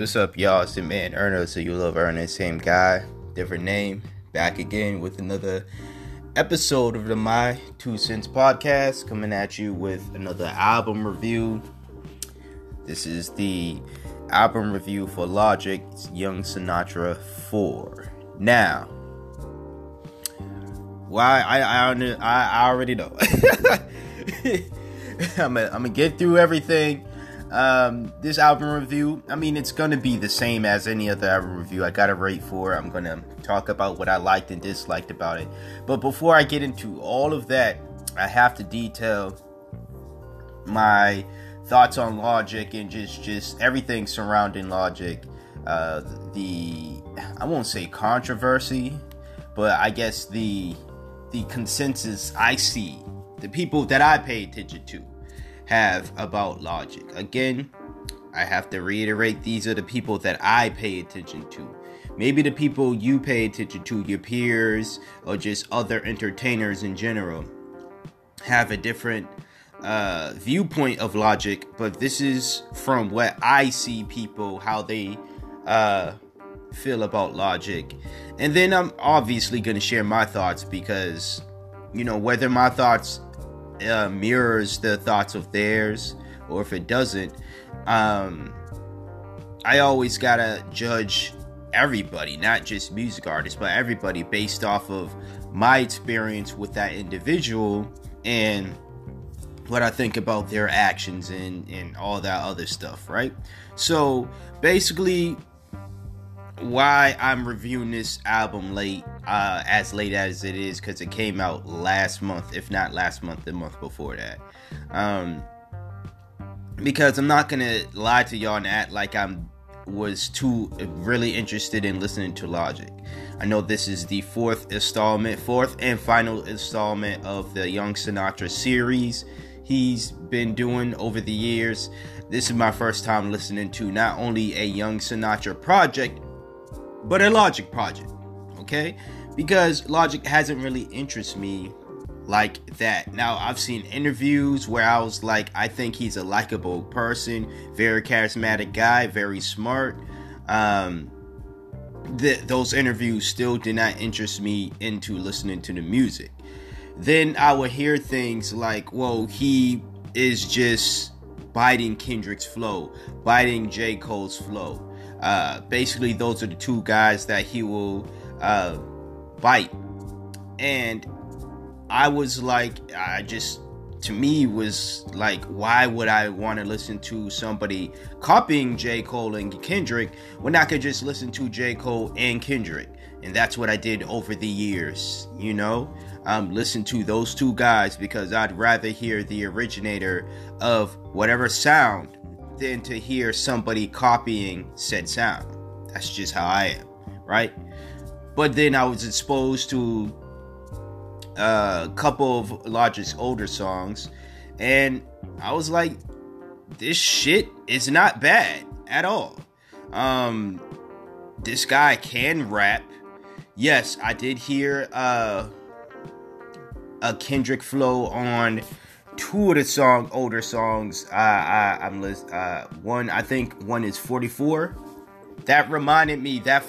What's up, y'all? It's your man Erno, so you love Erno, same guy, different name, back again with another episode of the My Two Cents podcast, coming at you with another album review. This is the album review for Logic's Young Sinatra IV. Now, why? I already know. I'm gonna get through everything. This album review, I mean, it's gonna be the same as any other album review. I gotta rate for it. I'm gonna talk about what I liked and disliked about it. But before I get into all of that, I have to detail my thoughts on Logic and just everything surrounding Logic. I won't say controversy, but I guess the consensus I see, the people that I pay attention to have about Logic. Again, I have to reiterate, these are the people that I pay attention to. Maybe the people you pay attention to, your peers, or just other entertainers in general, have a different viewpoint of Logic, but this is from what I see people, how they feel about Logic. And then I'm obviously going to share my thoughts because, you know, whether my thoughts mirrors the thoughts of theirs or if it doesn't, I always gotta judge everybody, not just music artists, but everybody based off of my experience with that individual and what I think about their actions and all that other stuff, right? So basically why I'm reviewing this album late as it is, because it came out last month, if not last month, the month before that. Because I'm not gonna lie to y'all and act like I was too really interested in listening to Logic. I know this is the fourth and final installment of the Young Sinatra series he's been doing over the years. This is my first time listening to not only a Young Sinatra project, but a Logic project, okay? Because Logic hasn't really interested me like that. Now, I've seen interviews where I was like, I think he's a likable person, very charismatic guy, very smart. Those interviews still did not interest me into listening to the music. Then I would hear things like, well, he is just biting Kendrick's flow, biting J. Cole's flow. Basically, those are the two guys that he will bite. And I was like, why would I want to listen to somebody copying J. Cole and Kendrick when I could just listen to J. Cole and Kendrick? And that's what I did over the years, you know? Listen to those two guys because I'd rather hear the originator of whatever sound than to hear somebody copying said sound. That's just how I am, right? But then I was exposed to a couple of Logic's older songs, and I was like, this shit is not bad at all. This guy can rap. Yes, I did hear a Kendrick flow on two of the older songs. One is 44. That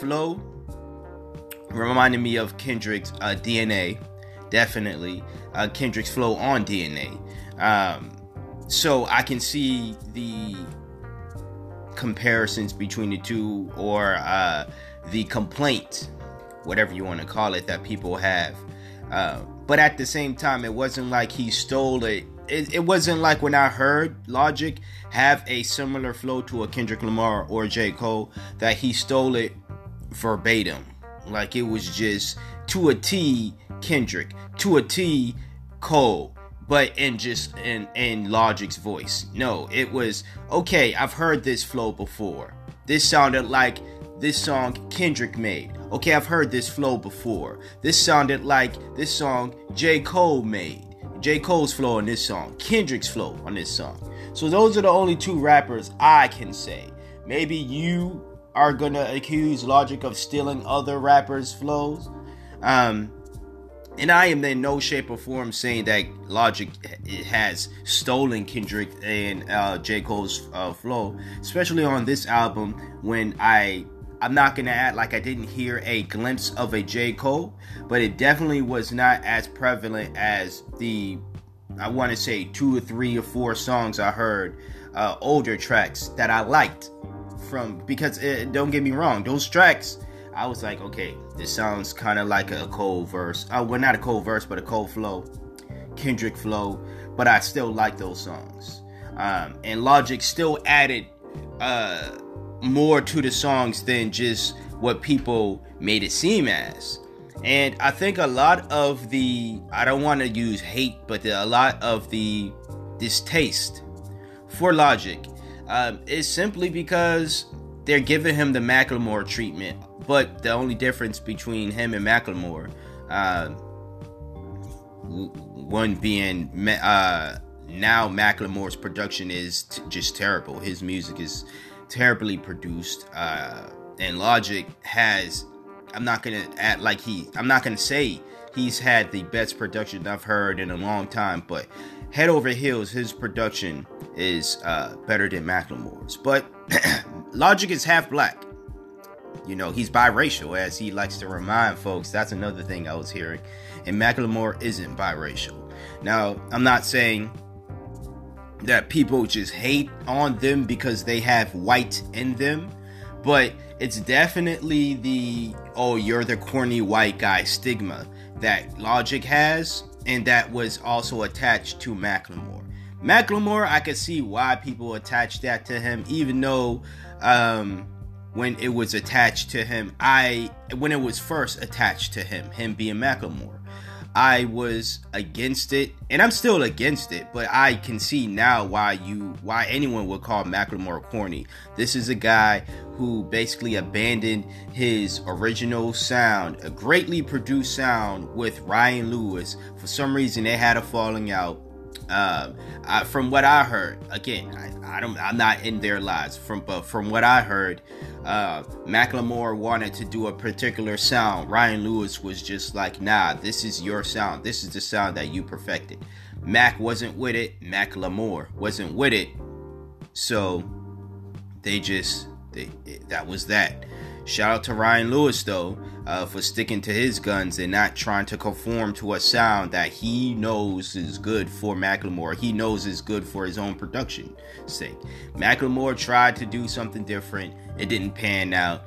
flow reminded me of Kendrick's DNA. Definitely Kendrick's flow on DNA. So I can see the comparisons between the two, or the complaint, whatever you want to call it, that people have. But at the same time, it wasn't like he stole it. It wasn't like when I heard Logic have a similar flow to a Kendrick Lamar or J. Cole that he stole it verbatim. Like it was just to a T Kendrick, to a T Cole, but in Logic's voice. No, it was, okay, I've heard this flow before. This sounded like this song Kendrick made. Okay, I've heard this flow before. This sounded like this song J. Cole made. J. Cole's flow on this song. Kendrick's flow on this song. So those are the only two rappers I can say. Maybe you are going to accuse Logic of stealing other rappers' flows. And I am in no shape or form saying that Logic has stolen Kendrick and J. Cole's flow, especially on this album, when I'm not going to act like I didn't hear a glimpse of a J. Cole, but it definitely was not as prevalent as the, I want to say, 2 or 3 or 4 songs I heard, older tracks that I liked from, because don't get me wrong, those tracks, I was like, okay, this sounds kind of like a Cole verse. Well, not a Cole verse, but a Cole flow, Kendrick flow, but I still like those songs. And Logic still added more to the songs than just what people made it seem as. And I think a lot of the, I don't want to use hate, but a lot of the distaste for Logic is simply because they're giving him the Macklemore treatment. But the only difference between him and Macklemore, one being now Macklemore's production is just terrible. His music is terribly produced, and Logic has, I'm not gonna say he's had the best production I've heard in a long time, but head over heels, his production is better than Macklemore's. But Logic is half black. You know, he's biracial, as he likes to remind folks. That's another thing I was hearing. And Macklemore isn't biracial. Now, I'm not saying that people just hate on them because they have white in them, but it's definitely the, oh, you're the corny white guy stigma that Logic has, and that was also attached to Macklemore. Macklemore, I could see why people attached that to him, even though when it was attached to him, when it was first attached to him being Macklemore, I was against it, and I'm still against it, but I can see now why anyone would call Macklemore corny. This is a guy who basically abandoned his original sound, a greatly produced sound with Ryan Lewis. For some reason, they had a falling out. From what I heard, again, I'm not in their lives, but from what I heard, Macklemore wanted to do a particular sound. Ryan Lewis was just like, nah, this is your sound. This is the sound that you perfected. Mac wasn't with it. Macklemore wasn't with it. So that was that. Shout out to Ryan Lewis, though, for sticking to his guns and not trying to conform to a sound that he knows is good for Macklemore. He knows is good for his own production sake. Macklemore tried to do something different. It didn't pan out.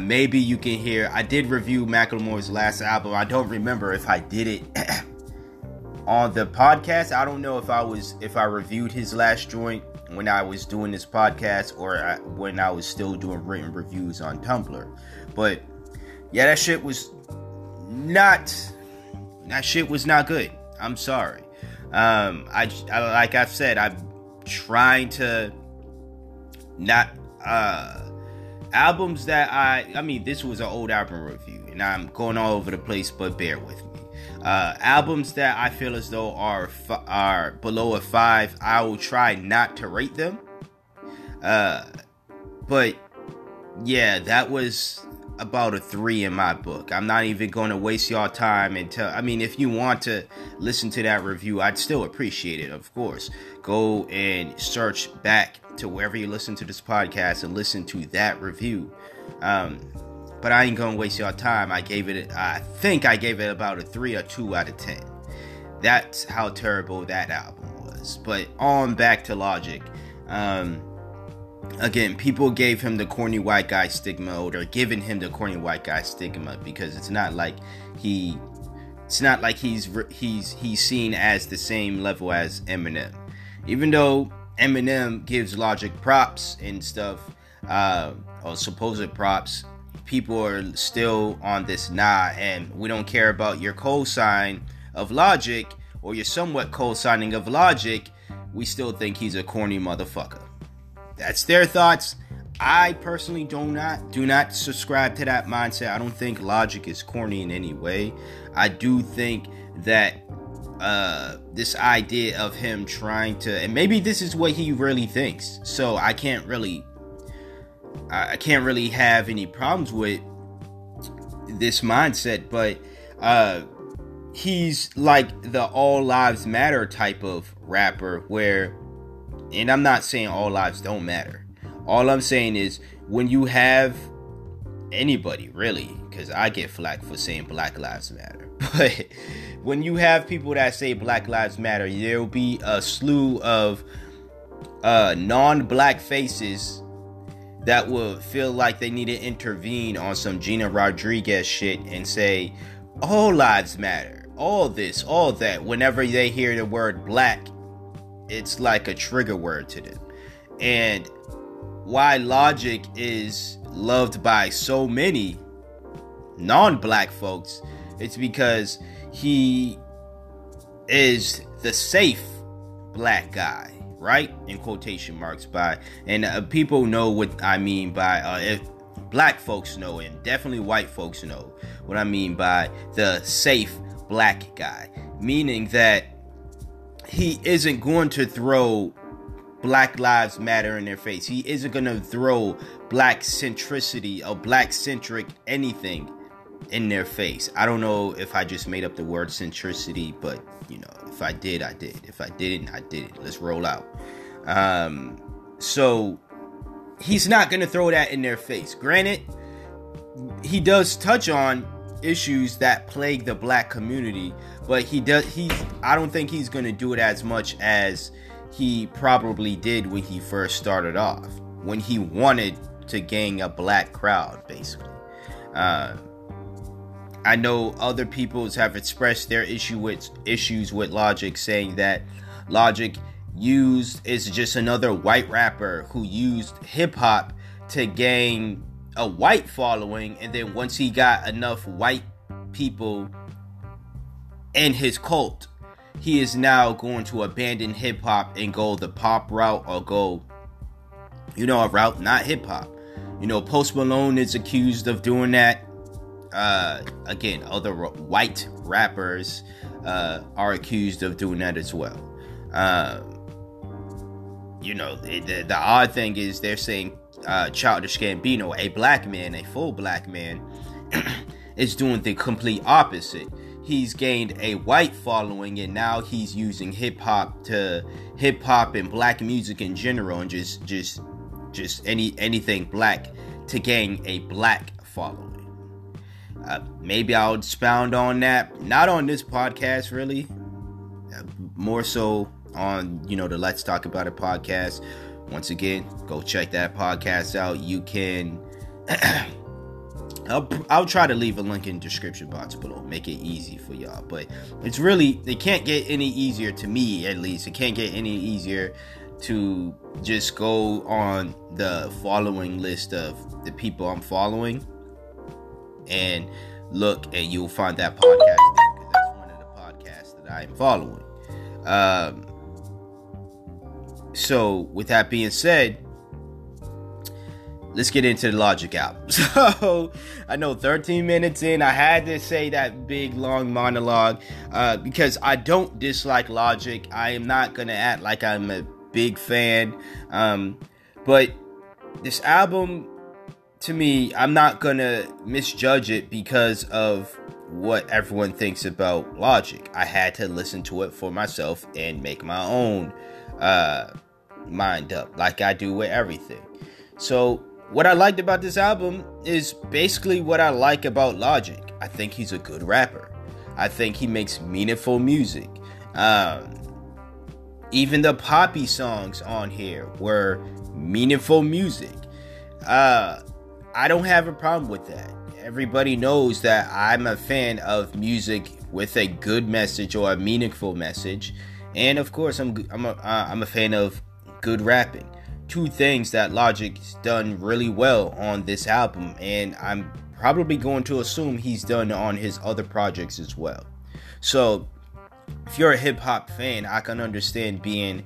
Maybe you can hear, I did review Macklemore's last album. I don't remember if I did it on the podcast. I don't know if I reviewed his last joint when I was doing this podcast, or when I was still doing written reviews on Tumblr. But yeah, that shit was not good. I'm sorry. I like I've said, I'm trying to not, albums that I mean, this was an old album review and I'm going all over the place, but bear with me. Albums that I feel as though are below a 5, I will try not to rate them. But yeah, that was about a 3 in my book. I'm not even going to waste y'all time if you want to listen to that review, I'd still appreciate it, of course. Go and search back to wherever you listen to this podcast and listen to that review. But I ain't gonna waste y'all time. I think I gave it about a 3 or 2 out of 10. That's how terrible that album was. But on back to Logic. Again, people gave him the corny white guy stigma, or they're giving him the corny white guy stigma, because it's not like he's seen as the same level as Eminem. Even though Eminem gives Logic props and stuff, or supposed props, people are still on this, nah, and we don't care about your co-sign of Logic, or your somewhat co-signing of Logic. We still think he's a corny motherfucker. That's their thoughts. I personally do not subscribe to that mindset. I don't think Logic is corny in any way. I do think that this idea of him trying to, and maybe this is what he really thinks, so I can't really have any problems with this mindset, but he's like the all lives matter type of rapper where, and I'm not saying all lives don't matter. All I'm saying is when you have anybody, really, because I get flack for saying Black Lives Matter. But when you have people that say Black Lives Matter, there'll be a slew of non-black faces that will feel like they need to intervene on some Gina Rodriguez shit and say, all lives matter, all this, all that. Whenever they hear the word black, it's like a trigger word to them. And why Logic is loved by so many non-black folks, it's because he is the safe black guy, right? In quotation marks by, and people know what I mean by, if black folks know, and definitely white folks know what I mean by the safe black guy, meaning that he isn't going to throw Black Lives Matter in their face. He isn't going to throw black centricity or black centric anything in their face. I don't know if I just made up the word centricity, but you know, if I did, I did. If I didn't, I didn't. Let's roll out. So he's not going to throw that in their face. Granted, he does touch on issues that plague the black community, but I don't think he's going to do it as much as he probably did when he first started off, when he wanted to gain a black crowd, basically. I know other peoples have expressed their issues with Logic, saying that Logic is just another white rapper who used hip-hop to gain a white following, and then once he got enough white people in his cult, he is now going to abandon hip-hop and go the pop route, or go, a route not hip-hop. Post Malone is accused of doing that. Again, other white rappers are accused of doing that as well. The odd thing is they're saying Childish Gambino, a black man, a full black man, is doing the complete opposite. He's gained a white following, and now he's using hip hop and black music in general, and just anything black to gain a black following. Maybe I'll expound on that, not on this podcast, really, more so on the Let's Talk About It podcast. Once again, go check that podcast out. You can. I'll try to leave a link in the description box below, make it easy for y'all, but it's really, it can't get any easier, to me at least, it can't get any easier to just go on the following list of the people I'm following and look, and you'll find that podcast there, because that's one of the podcasts that I am following. So with that being said, let's get into the Logic album. So, I know 13 minutes in, I had to say that big long monologue because I don't dislike Logic. I am not going to act like I'm a big fan. But this album, to me, I'm not going to misjudge it because of what everyone thinks about Logic. I had to listen to it for myself and make my own mind up, like I do with everything. So, what I liked about this album is basically what I like about Logic. I think he's a good rapper. I think he makes meaningful music. Even the poppy songs on here were meaningful music. I don't have a problem with that. Everybody knows that I'm a fan of music with a good message or a meaningful message. And of course, I'm a fan of good rapping. Two things that Logic's done really well on this album, and I'm probably going to assume he's done on his other projects as well. So if you're a hip-hop fan, I can understand being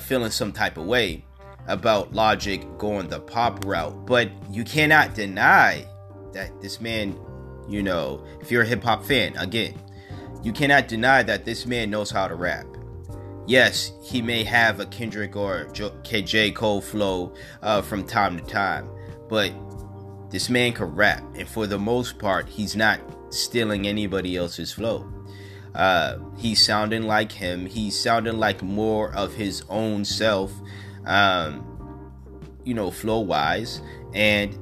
feeling some type of way about Logic going the pop route, but you cannot deny that this man, if you're a hip-hop fan, again, you cannot deny that this man knows how to rap. Yes, he may have a Kendrick or J. Cole flow from time to time, but this man can rap, and for the most part, he's not stealing anybody else's flow. He's sounding like him. He's sounding like more of his own self, flow wise. And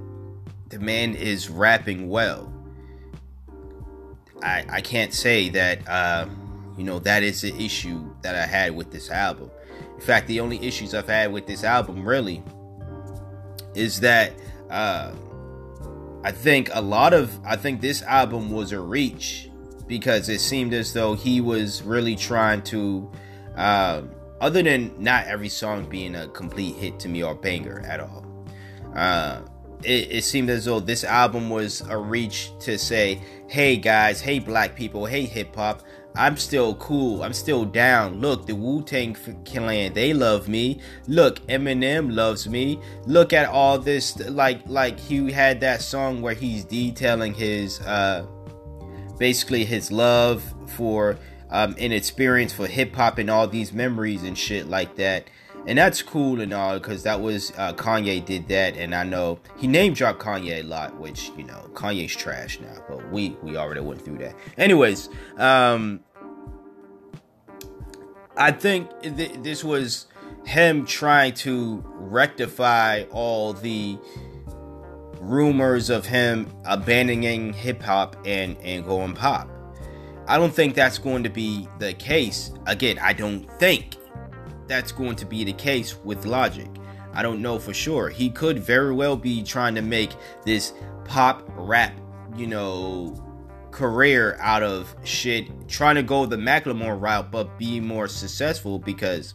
the man is rapping well. I can't say that, that is the issue that I had with this album. In fact, the only issues I've had with this album really is that I think this album was a reach, because it seemed as though he was really trying to, other than not every song being a complete hit to me or banger at all, it seemed as though this album was a reach to say, hey guys, hey black people, hey hip hop, I'm still cool, I'm still down. Look, the Wu-Tang Clan, they love me. Look, Eminem loves me. Look at all this, like he had that song where he's detailing his, basically his love for, an experience for hip hop and all these memories and shit like that. And that's cool and all, because that was, Kanye did that, and I know he name dropped Kanye a lot, which, Kanye's trash now, but we already went through that. Anyways, I think this was him trying to rectify all the rumors of him abandoning hip-hop and going pop. I don't think that's going to be the case. Again, I don't think that's going to be the case with Logic. I don't know for sure. He could very well be trying to make this pop rap, career out of shit, trying to go the Macklemore route, but be more successful, because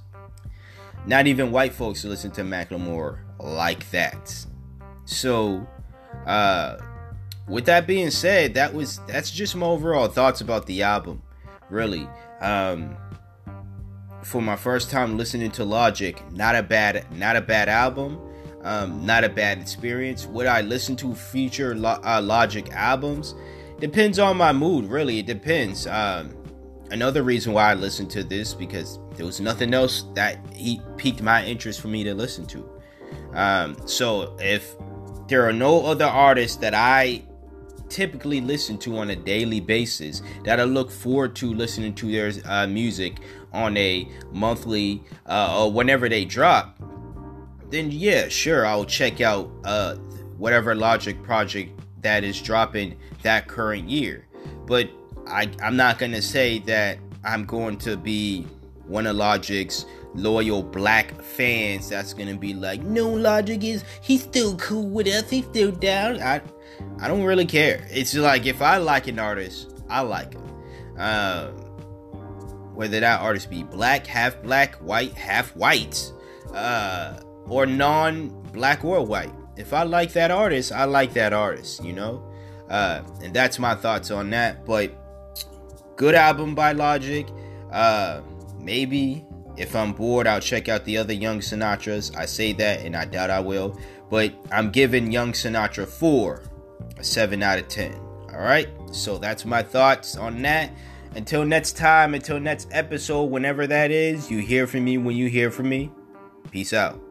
not even white folks listen to Macklemore like that. So, with that being said, that's just my overall thoughts about the album, really. For my first time listening to Logic, not a bad album, not a bad experience. Would I listen to future Logic albums? Depends on my mood, really. It depends. Another reason why I listened to this, because there was nothing else that he piqued my interest for me to listen to. So if there are no other artists that I typically listen to on a daily basis that I look forward to listening to their music on a monthly or whenever they drop, then yeah, sure, I'll check out whatever Logic project that is dropping that current year. But I'm not gonna say that I'm going to be one of Logic's loyal black fans that's gonna be like, no, Logic is, he's still cool with us, he's still down. I don't really care. It's like, if I like an artist, I like him. Whether that artist be black, white, half white, or non-black or white. If I like that artist, I like that artist, And that's my thoughts on that. But good album by Logic. Maybe if I'm bored, I'll check out the other Young Sinatras. I say that, and I doubt I will. But I'm giving Young Sinatra IV a 7 out of 10. All right? So that's my thoughts on that. Until next time, until next episode, whenever that is, you hear from me when you hear from me. Peace out.